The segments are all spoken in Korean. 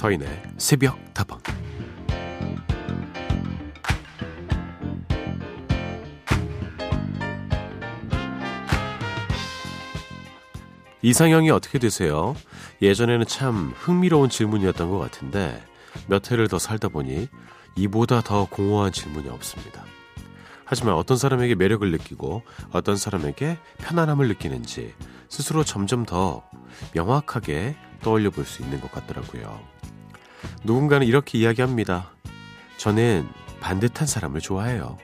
서인의 새벽다방. 이상형이 어떻게 되세요? 예전에는 참 흥미로운 질문이었던 것 같은데 몇 해를 더 살다 보니 이보다 더 공허한 질문이 없습니다. 하지만 어떤 사람에게 매력을 느끼고 어떤 사람에게 편안함을 느끼는지 스스로 점점 더 명확하게 떠올려 볼 수 있는 것 같더라고요. 누군가는 이렇게 이야기합니다. 저는 반듯한 사람을 좋아해요.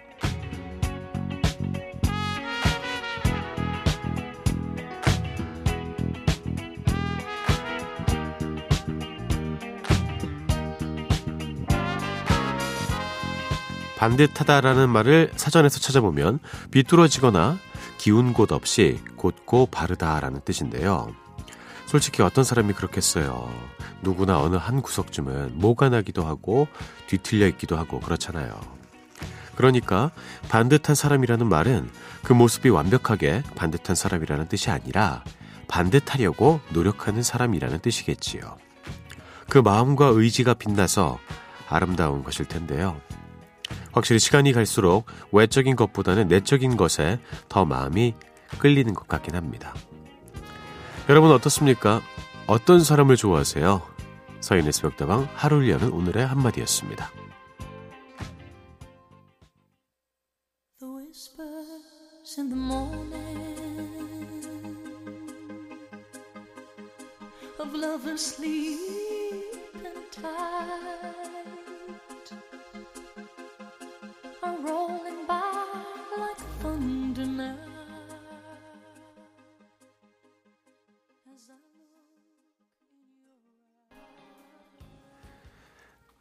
반듯하다라는 말을 사전에서 찾아보면 비뚤어지거나 기운 곳 없이 곧고 바르다라는 뜻인데요. 솔직히 어떤 사람이 그렇겠어요. 누구나 어느 한 구석쯤은 모가 나기도 하고 뒤틀려 있기도 하고 그렇잖아요. 그러니까 반듯한 사람이라는 말은 그 모습이 완벽하게 반듯한 사람이라는 뜻이 아니라 반듯하려고 노력하는 사람이라는 뜻이겠지요. 그 마음과 의지가 빛나서 아름다운 것일 텐데요. 확실히 시간이 갈수록 외적인 것보다는 내적인 것에 더 마음이 끌리는 것 같긴 합니다. 여러분 어떻습니까? 어떤 사람을 좋아하세요? 서인의 새벽다방 하루를 여는 오늘의 한마디였습니다. The whispers in the morning of love and sleep and time rolling by like thunder now.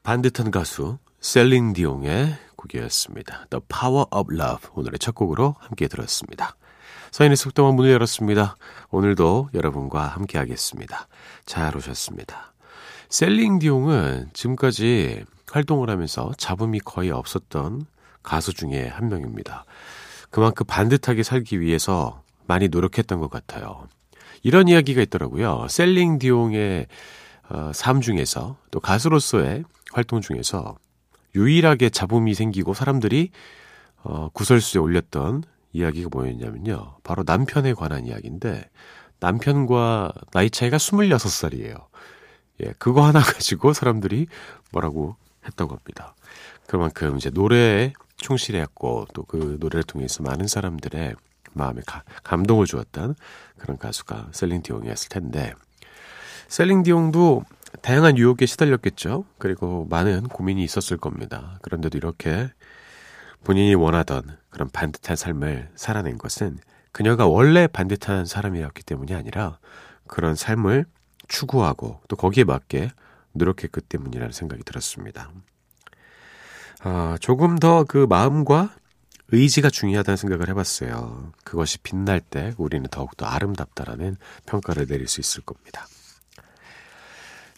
반듯한 가수 셀린 디옹의 곡이었습니다. The Power of Love 오늘의 첫 곡으로 함께 들었습니다. 서인의 속담한 문을 열었습니다. 오늘도 여러분과 함께 하겠습니다. 잘 오셨습니다. 셀린 디옹은 지금까지 활동을 하면서 잡음이 거의 없었던 가수 중에 한 명입니다. 그만큼 반듯하게 살기 위해서 많이 노력했던 것 같아요. 이런 이야기가 있더라고요. 셀링 디옹의 삶 중에서 또 가수로서의 활동 중에서 유일하게 잡음이 생기고 사람들이 구설수에 올렸던 이야기가 뭐였냐면요. 바로 남편에 관한 이야기인데 남편과 나이 차이가 26살이에요. 예, 그거 하나 가지고 사람들이 뭐라고 했다고 합니다. 그만큼 이제 노래에 충실했고 또 그 노래를 통해서 많은 사람들의 마음에 감동을 주었던 그런 가수가 셀린 디옹이었을 텐데 셀린 디옹도 다양한 유혹에 시달렸겠죠. 그리고 많은 고민이 있었을 겁니다. 그런데도 이렇게 본인이 원하던 그런 반듯한 삶을 살아낸 것은 그녀가 원래 반듯한 사람이었기 때문이 아니라 그런 삶을 추구하고 또 거기에 맞게 노력했기 때문이라는 생각이 들었습니다. 조금 더 그 마음과 의지가 중요하다는 생각을 해봤어요. 그것이 빛날 때 우리는 더욱더 아름답다라는 평가를 내릴 수 있을 겁니다.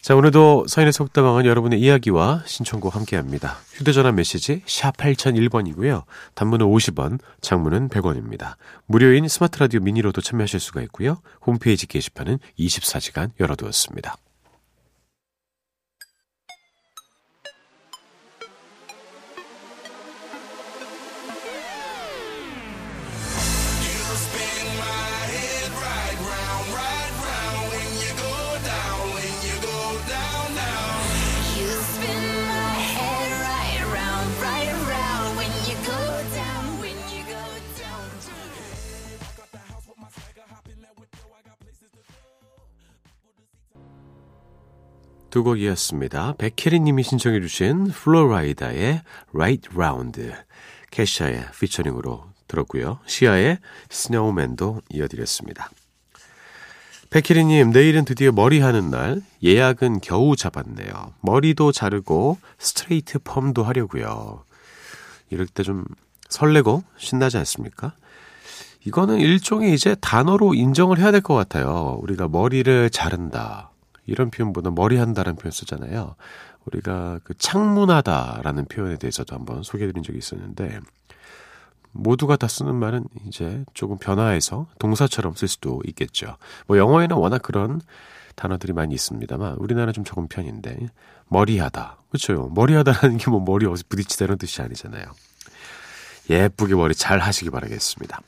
자, 오늘도 서인의 속담방은 여러분의 이야기와 신청곡 함께합니다. 휴대전화 메시지 샵 8001번이고요. 단문은 50원, 장문은 100원입니다. 무료인 스마트라디오 미니로도 참여하실 수가 있고요. 홈페이지 게시판은 24시간 열어두었습니다. 두 곡이었습니다. 백혜리님이 신청해 주신 플로라이다의 Right Round, 캐샤의 피처링으로 들었고요. 시아의 스노우맨도 이어드렸습니다. 백혜리님, 내일은 드디어 머리하는 날, 예약은 겨우 잡았네요. 머리도 자르고 스트레이트 펌도 하려고요. 이럴 때 좀 설레고 신나지 않습니까? 이거는 일종의 이제 단어로 인정을 해야 될 것 같아요. 우리가 머리를 자른다. 이런 표현보다 머리한다라는 표현 쓰잖아요. 우리가 그 창문하다라는 표현에 대해서도 한번 소개해드린 적이 있었는데 모두가 다 쓰는 말은 이제 조금 변화해서 동사처럼 쓸 수도 있겠죠. 뭐 영어에는 워낙 그런 단어들이 많이 있습니다만 우리나라 좀 적은 편인데 머리하다. 그렇죠. 머리하다라는 게 뭐 머리 어디 부딪히다 이런 뜻이 아니잖아요. 예쁘게 머리 잘 하시기 바라겠습니다.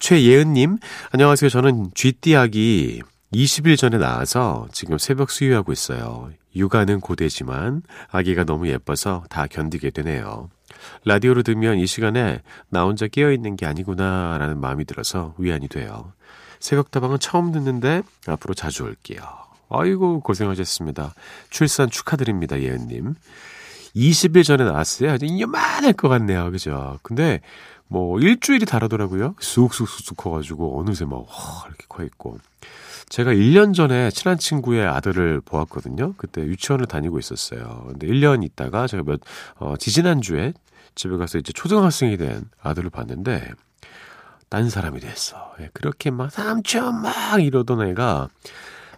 최예은님 안녕하세요. 저는 쥐띠약이 20일 전에 나와서 지금 새벽 수유하고 있어요. 육아는 고되지만 아기가 너무 예뻐서 다 견디게 되네요. 라디오로 들으면 이 시간에 나 혼자 깨어있는 게 아니구나라는 마음이 들어서 위안이 돼요. 새벽다방은 처음 듣는데 앞으로 자주 올게요. 아이고 고생하셨습니다. 출산 축하드립니다. 예은님. 20일 전에 나왔어요. 2년 만에 할 것 같네요. 그죠? 근데 뭐 일주일이 다르더라고요. 쑥쑥쑥쑥 커가지고 어느새 막 이렇게 커있고 제가 1년 전에 친한 친구의 아들을 보았거든요. 그때 유치원을 다니고 있었어요. 근데 1년 있다가 제가 지지난주에 집에 가서 이제 초등학생이 된 아들을 봤는데 딴 사람이 됐어. 예, 그렇게 막 삼촌 막 이러던 애가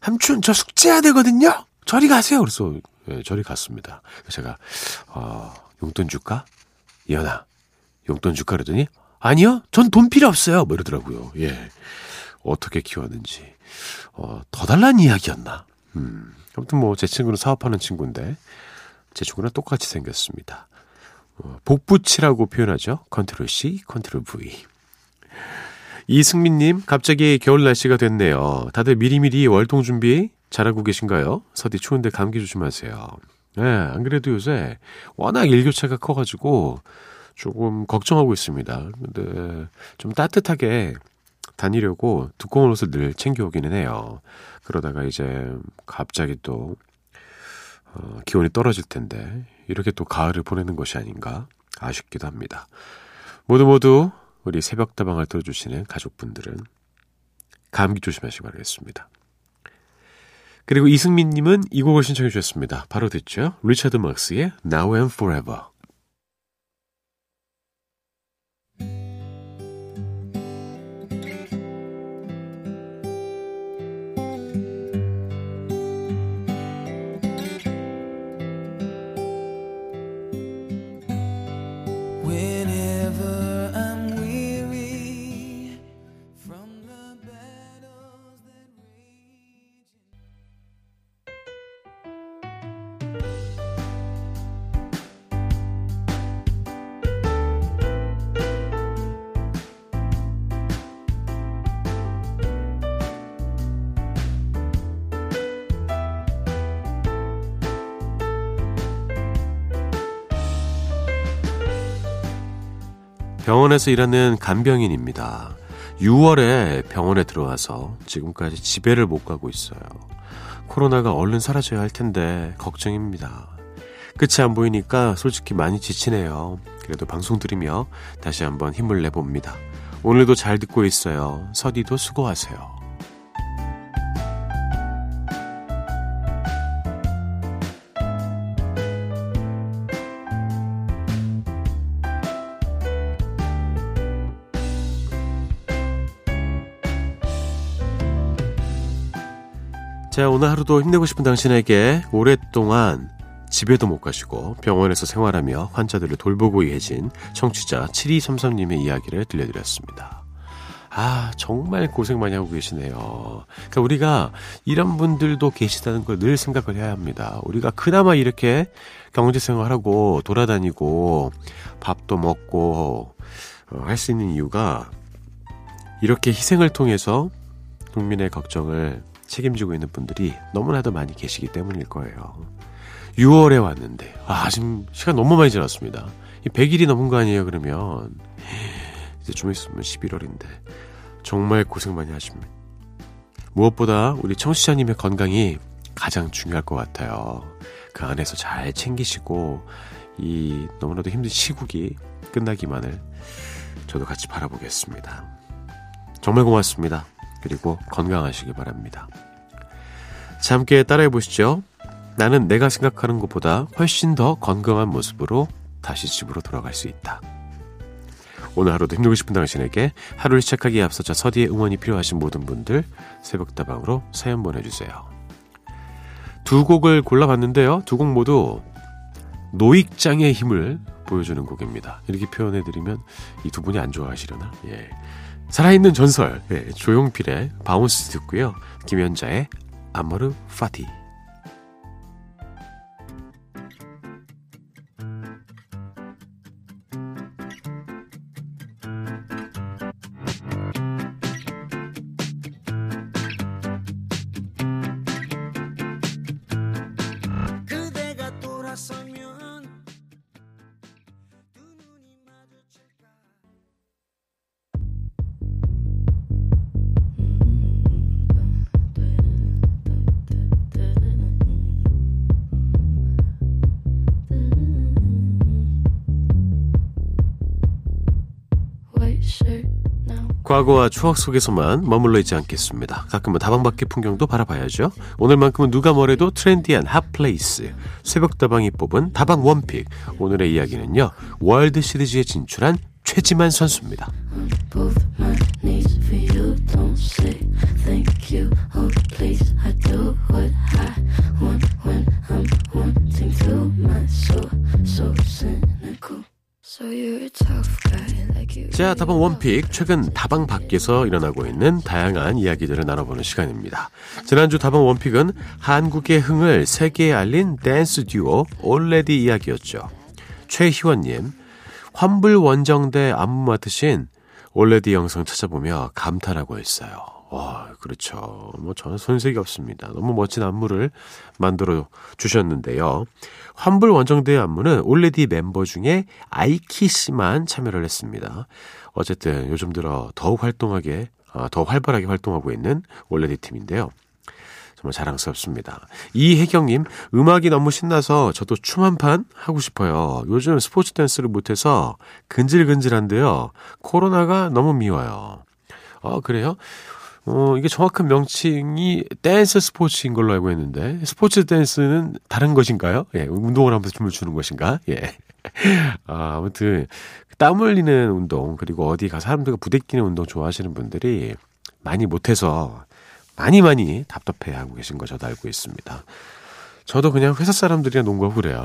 삼촌 저 숙제해야 되거든요. 저리 가세요. 그래서 예, 저리 갔습니다. 제가 용돈 줄까? 예언아 용돈 줄까? 그러더니 아니요. 전 돈 필요 없어요. 뭐 이러더라고요. 예. 어떻게 키웠는지 더 달란 이야기였나. 아무튼 뭐 제 친구는 사업하는 친구인데 제 친구랑 똑같이 생겼습니다. 복붙이라고 표현하죠. 컨트롤 C, 컨트롤 V. 이승민님 갑자기 겨울 날씨가 됐네요. 다들 미리미리 월동 준비 잘하고 계신가요? 서디 추운데 감기 조심하세요. 예, 안 그래도 요새 워낙 일교차가 커가지고 조금 걱정하고 있습니다. 근데 좀 따뜻하게 다니려고 두꺼운 옷을 늘 챙겨오기는 해요. 그러다가 이제 갑자기 또 기온이 떨어질 텐데 이렇게 또 가을을 보내는 것이 아닌가 아쉽기도 합니다. 모두 우리 새벽다방을 들어주시는 가족분들은 감기 조심하시기 바라겠습니다. 그리고 이승민님은 이 곡을 신청해 주셨습니다. 바로 듣죠. 리차드 막스의 Now and Forever. 병원에서 일하는 간병인입니다. 6월에 병원에 들어와서 지금까지 집에를 못 가고 있어요. 코로나가 얼른 사라져야 할 텐데 걱정입니다. 끝이 안 보이니까 솔직히 많이 지치네요. 그래도 방송 들으며 다시 한번 힘을 내봅니다. 오늘도 잘 듣고 있어요. 서디도 수고하세요. 자, 오늘 하루도 힘내고 싶은 당신에게 오랫동안 집에도 못 가시고 병원에서 생활하며 환자들을 돌보고 계신 청취자 7233님의 이야기를 들려드렸습니다. 아, 정말 고생 많이 하고 계시네요. 그러니까 우리가 이런 분들도 계시다는 걸 늘 생각을 해야 합니다. 우리가 그나마 이렇게 경제생활하고 돌아다니고 밥도 먹고 할 수 있는 이유가 이렇게 희생을 통해서 국민의 걱정을 책임지고 있는 분들이 너무나도 많이 계시기 때문일 거예요. 6월에 왔는데 지금 시간 너무 많이 지났습니다. 100일이 넘은 거 아니에요? 그러면 이제 좀 있으면 11월인데 정말 고생 많이 하십니다. 무엇보다 우리 청취자님의 건강이 가장 중요할 것 같아요. 그 안에서 잘 챙기시고 이 너무나도 힘든 시국이 끝나기만을 저도 같이 바라보겠습니다. 정말 고맙습니다. 그리고 건강하시기 바랍니다. 자, 함께 따라해보시죠. 나는 내가 생각하는 것보다 훨씬 더 건강한 모습으로 다시 집으로 돌아갈 수 있다. 오늘 하루도 힘들고 싶은 당신에게 하루를 시작하기에 앞서자 서디의 응원이 필요하신 모든 분들 새벽다방으로 사연 보내주세요. 두 곡을 골라봤는데요. 두 곡 모두 노익장의 힘을 보여주는 곡입니다. 이렇게 표현해드리면 이 두 분이 안 좋아하시려나? 예. 살아있는 전설 조용필의 바운스 듣고요. 김연자의 아모르 파티. 과거와 추억 속에서만 머물러 있지 않겠습니다. 가끔은 다방밖의 풍경도 바라봐야죠. 오늘만큼은 누가 뭐래도 트렌디한 핫플레이스 새벽다방이 뽑은 다방 원픽. 오늘의 이야기는요, 월드 시리즈에 진출한 최지만 선수입니다. 자, 다방 원픽. 최근 다방 밖에서 일어나고 있는 다양한 이야기들을 나눠보는 시간입니다. 지난주 다방 원픽은 한국의 흥을 세계에 알린 댄스 듀오 올레디 이야기였죠. 최희원님, 환불원정대 안무 맡으신 올레디 영상 찾아보며 감탄하고 있어요. 와, 그렇죠. 뭐 저는 손색이 없습니다. 너무 멋진 안무를 만들어 주셨는데요. 환불 원정대의 안무는 올레디 멤버 중에 아이키씨만 참여를 했습니다. 어쨌든 요즘 들어 더 활발하게 활동하고 있는 올레디 팀인데요. 정말 자랑스럽습니다. 이혜경님, 음악이 너무 신나서 저도 춤 한 판 하고 싶어요. 요즘 스포츠 댄스를 못해서 근질근질한데요. 코로나가 너무 미워요. 아, 그래요? 이게 정확한 명칭이 댄스 스포츠인 걸로 알고 있는데, 스포츠 댄스는 다른 것인가요? 예, 운동을 하면서 춤을 추는 것인가? 예. 아무튼, 땀 흘리는 운동, 그리고 어디 가서 사람들과 부대끼는 운동 좋아하시는 분들이 많이 못해서 많이 답답해하고 계신 거 저도 알고 있습니다. 저도 그냥 회사 사람들이랑 농구하고 그래요.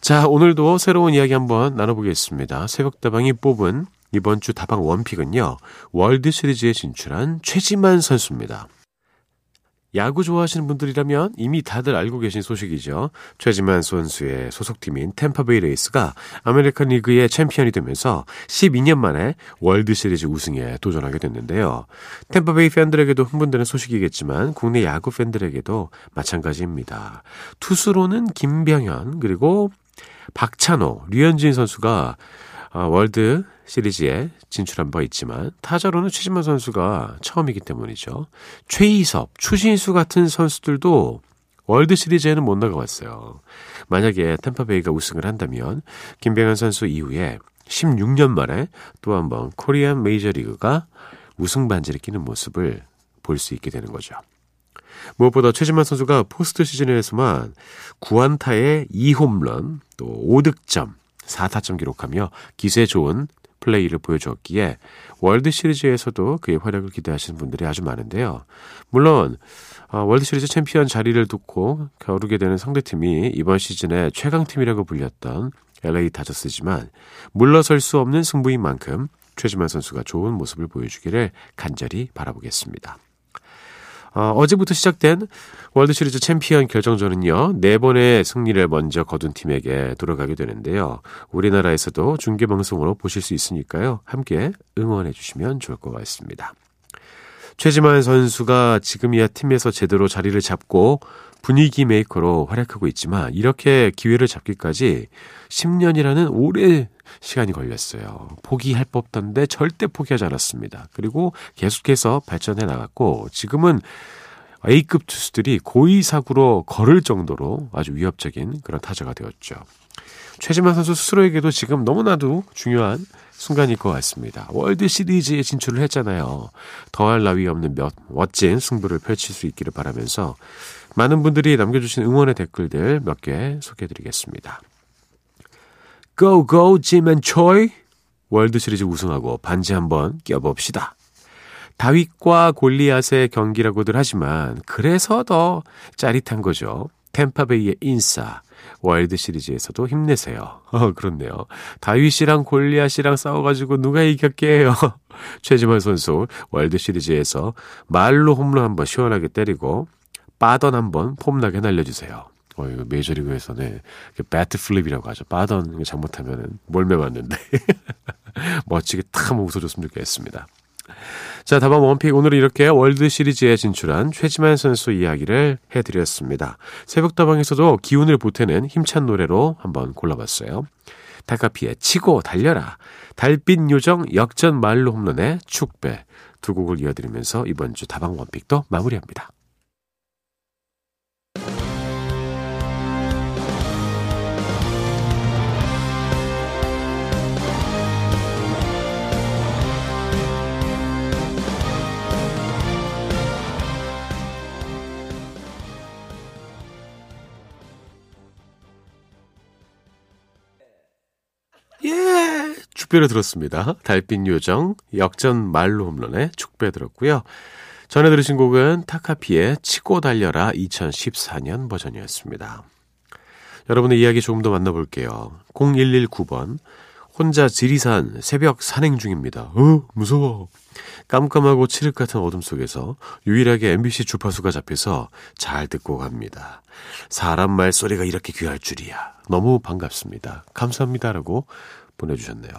자, 오늘도 새로운 이야기 한번 나눠보겠습니다. 새벽다방이 뽑은 이번 주 다방 원픽은요, 월드 시리즈에 진출한 최지만 선수입니다. 야구 좋아하시는 분들이라면 이미 다들 알고 계신 소식이죠. 최지만 선수의 소속팀인 템파베이 레이스가 아메리칸 리그의 챔피언이 되면서 12년 만에 월드 시리즈 우승에 도전하게 됐는데요. 템파베이 팬들에게도 흥분되는 소식이겠지만 국내 야구 팬들에게도 마찬가지입니다. 투수로는 김병현, 그리고 박찬호, 류현진 선수가 월드 시리즈에 진출한 바 있지만 타자로는 최지만 선수가 처음이기 때문이죠. 최이섭, 추신수 같은 선수들도 월드 시리즈에는 못 나가봤어요. 만약에 템파베이가 우승을 한다면 김병현 선수 이후에 16년 만에 또 한 번 코리안 메이저리그가 우승 반지를 끼는 모습을 볼 수 있게 되는 거죠. 무엇보다 최지만 선수가 포스트 시즌에서만 9안타에 2홈런, 또 5득점, 4타점 기록하며 기세 좋은 플레이를 보여주었기에 월드 시리즈에서도 그의 활약을 기대하시는 분들이 아주 많은데요. 물론 월드 시리즈 챔피언 자리를 놓고 겨루게 되는 상대팀이 이번 시즌에 최강팀이라고 불렸던 LA 다저스지만 물러설 수 없는 승부인 만큼 최지만 선수가 좋은 모습을 보여주기를 간절히 바라보겠습니다. 어제부터 시작된 월드시리즈 챔피언 결정전은요, 4번의 승리를 먼저 거둔 팀에게 돌아가게 되는데요. 우리나라에서도 중계방송으로 보실 수 있으니까요, 함께 응원해 주시면 좋을 것 같습니다. 최지만 선수가 지금이야 팀에서 제대로 자리를 잡고 분위기 메이커로 활약하고 있지만 이렇게 기회를 잡기까지 10년이라는 오래 시간이 걸렸어요. 포기할 법한데 절대 포기하지 않았습니다. 그리고 계속해서 발전해 나갔고 지금은 A급 투수들이 고의 사구로 걸을 정도로 아주 위협적인 그런 타자가 되었죠. 최지만 선수 스스로에게도 지금 너무나도 중요한 순간일 것 같습니다. 월드 시리즈에 진출을 했잖아요. 더할 나위 없는 멋진 승부를 펼칠 수 있기를 바라면서 많은 분들이 남겨주신 응원의 댓글들 몇 개 소개해드리겠습니다. Go go Jim and Choi, 월드 시리즈 우승하고 반지 한번 껴봅시다. 다윗과 골리앗의 경기라고들 하지만 그래서 더 짜릿한 거죠. 템파베이의 인싸, 월드 시리즈에서도 힘내세요. 그렇네요. 다윗 씨랑 골리앗 씨랑 싸워가지고 누가 이겼게요. 최지만 선수 월드 시리즈에서 말로 홈런 한번 시원하게 때리고 빠던 한번 폼나게 날려주세요. 이거 메이저리그에서는 배트 플립이라고 하죠. 빠던 잘못하면 몰매 맞는데 멋지게 탁 웃어줬으면 좋겠습니다. 자, 다방 원픽 오늘은 이렇게 월드 시리즈에 진출한 최지만 선수 이야기를 해드렸습니다. 새벽다방에서도 기운을 보태는 힘찬 노래로 한번 골라봤어요. 달카피의 치고 달려라, 달빛 요정 역전 말로 홈런의 축배, 두 곡을 이어드리면서 이번 주 다방 원픽도 마무리합니다. 축배를 들었습니다. 달빛 요정, 역전 말로 홈런에 축배 들었고요. 전에 들으신 곡은 타카피의 치고 달려라 2014년 버전이었습니다. 여러분의 이야기 조금 더 만나볼게요. 0119번, 혼자 지리산 새벽 산행 중입니다. 무서워. 깜깜하고 칠흑 같은 어둠 속에서 유일하게 MBC 주파수가 잡혀서 잘 듣고 갑니다. 사람 말소리가 이렇게 귀할 줄이야. 너무 반갑습니다. 감사합니다라고 보내주셨네요.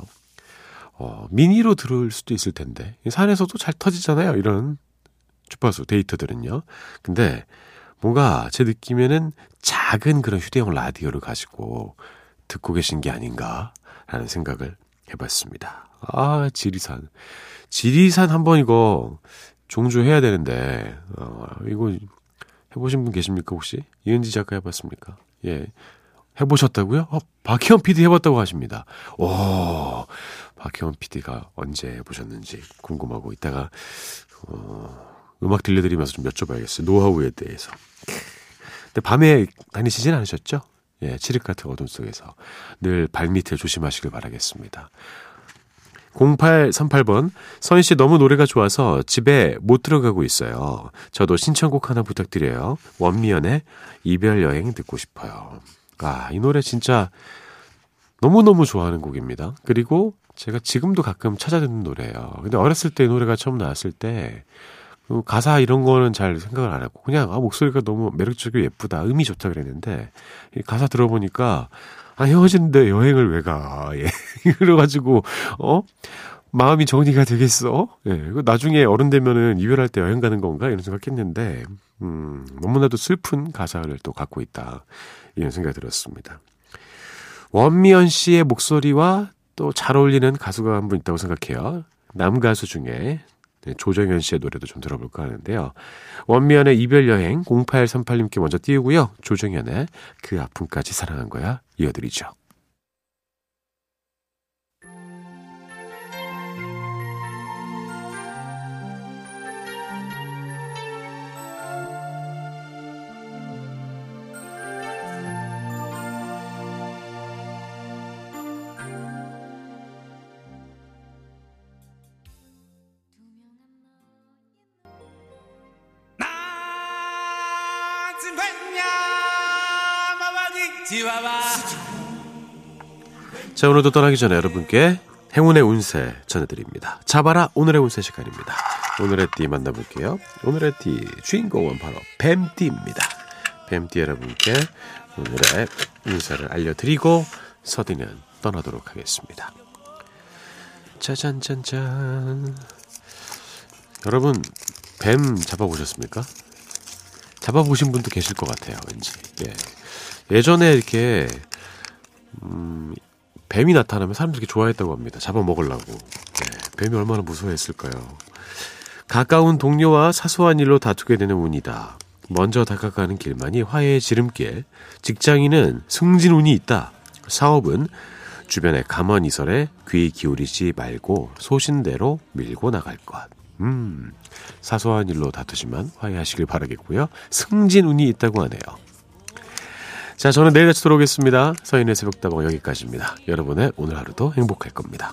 미니로 들을 수도 있을 텐데 산에서도 잘 터지잖아요. 이런 주파수 데이터들은요. 근데 뭔가 제 느낌에는 작은 그런 휴대용 라디오를 가지고 듣고 계신 게 아닌가라는 생각을 해봤습니다. 아, 지리산. 지리산 한번 이거 종주해야 되는데 이거 해보신 분 계십니까 혹시? 이은지 작가 해봤습니까? 예. 해보셨다고요? 박희원 PD 해봤다고 하십니다. 오, 박희원 PD가 언제 해보셨는지 궁금하고 이따가 음악 들려드리면서 좀 여쭤봐야겠어요. 노하우에 대해서. 근데 밤에 다니시진 않으셨죠? 예, 칠흑 같은 어둠 속에서 늘 발밑을 조심하시길 바라겠습니다. 0838번, 선희씨 너무 노래가 좋아서 집에 못 들어가고 있어요. 저도 신청곡 하나 부탁드려요. 원미연의 이별여행 듣고 싶어요. 아, 이 노래 진짜 너무너무 좋아하는 곡입니다. 그리고 제가 지금도 가끔 찾아 듣는 노래예요. 근데 어렸을 때 이 노래가 처음 나왔을 때 가사 이런 거는 잘 생각을 안 했고 그냥 목소리가 너무 매력적이고 예쁘다, 음이 좋다 그랬는데 가사 들어보니까 헤어지는데 여행을 왜 가? 예. 그래가지고 마음이 정리가 되겠어? 예. 나중에 어른 되면은 이별할 때 여행 가는 건가? 이런 생각했는데 너무나도 슬픈 가사를 또 갖고 있다, 이런 생각이 들었습니다. 원미연 씨의 목소리와 또 잘 어울리는 가수가 한 분 있다고 생각해요. 남가수 중에 조정현 씨의 노래도 좀 들어볼까 하는데요. 원미연의 이별여행 0838님께 먼저 띄우고요. 조정현의 그 아픔까지 사랑한 거야 이어드리죠. 자, 오늘도 떠나기 전에 여러분께 행운의 운세 전해드립니다. 잡아라 오늘의 운세 시간입니다. 오늘의 띠 만나볼게요. 오늘의 띠 주인공은 바로 뱀띠입니다. 뱀띠 여러분께 오늘의 운세를 알려드리고 서디는 떠나도록 하겠습니다. 짜잔짠짠. 여러분 뱀 잡아보셨습니까? 잡아보신 분도 계실 것 같아요. 왠지. 예. 예전에 이렇게 뱀이 나타나면 사람들이 좋아했다고 합니다. 잡아먹으려고. 네, 뱀이 얼마나 무서워했을까요. 가까운 동료와 사소한 일로 다투게 되는 운이다. 먼저 다가가는 길만이 화해의 지름길. 직장인은 승진운이 있다. 사업은 주변의 가만이설에 귀 기울이지 말고 소신대로 밀고 나갈 것. 사소한 일로 다투지만 화해하시길 바라겠고요. 승진운이 있다고 하네요. 자, 저는 내일 다시 돌아오겠습니다. 서인의 새벽다방 여기까지입니다. 여러분의 오늘 하루도 행복할 겁니다.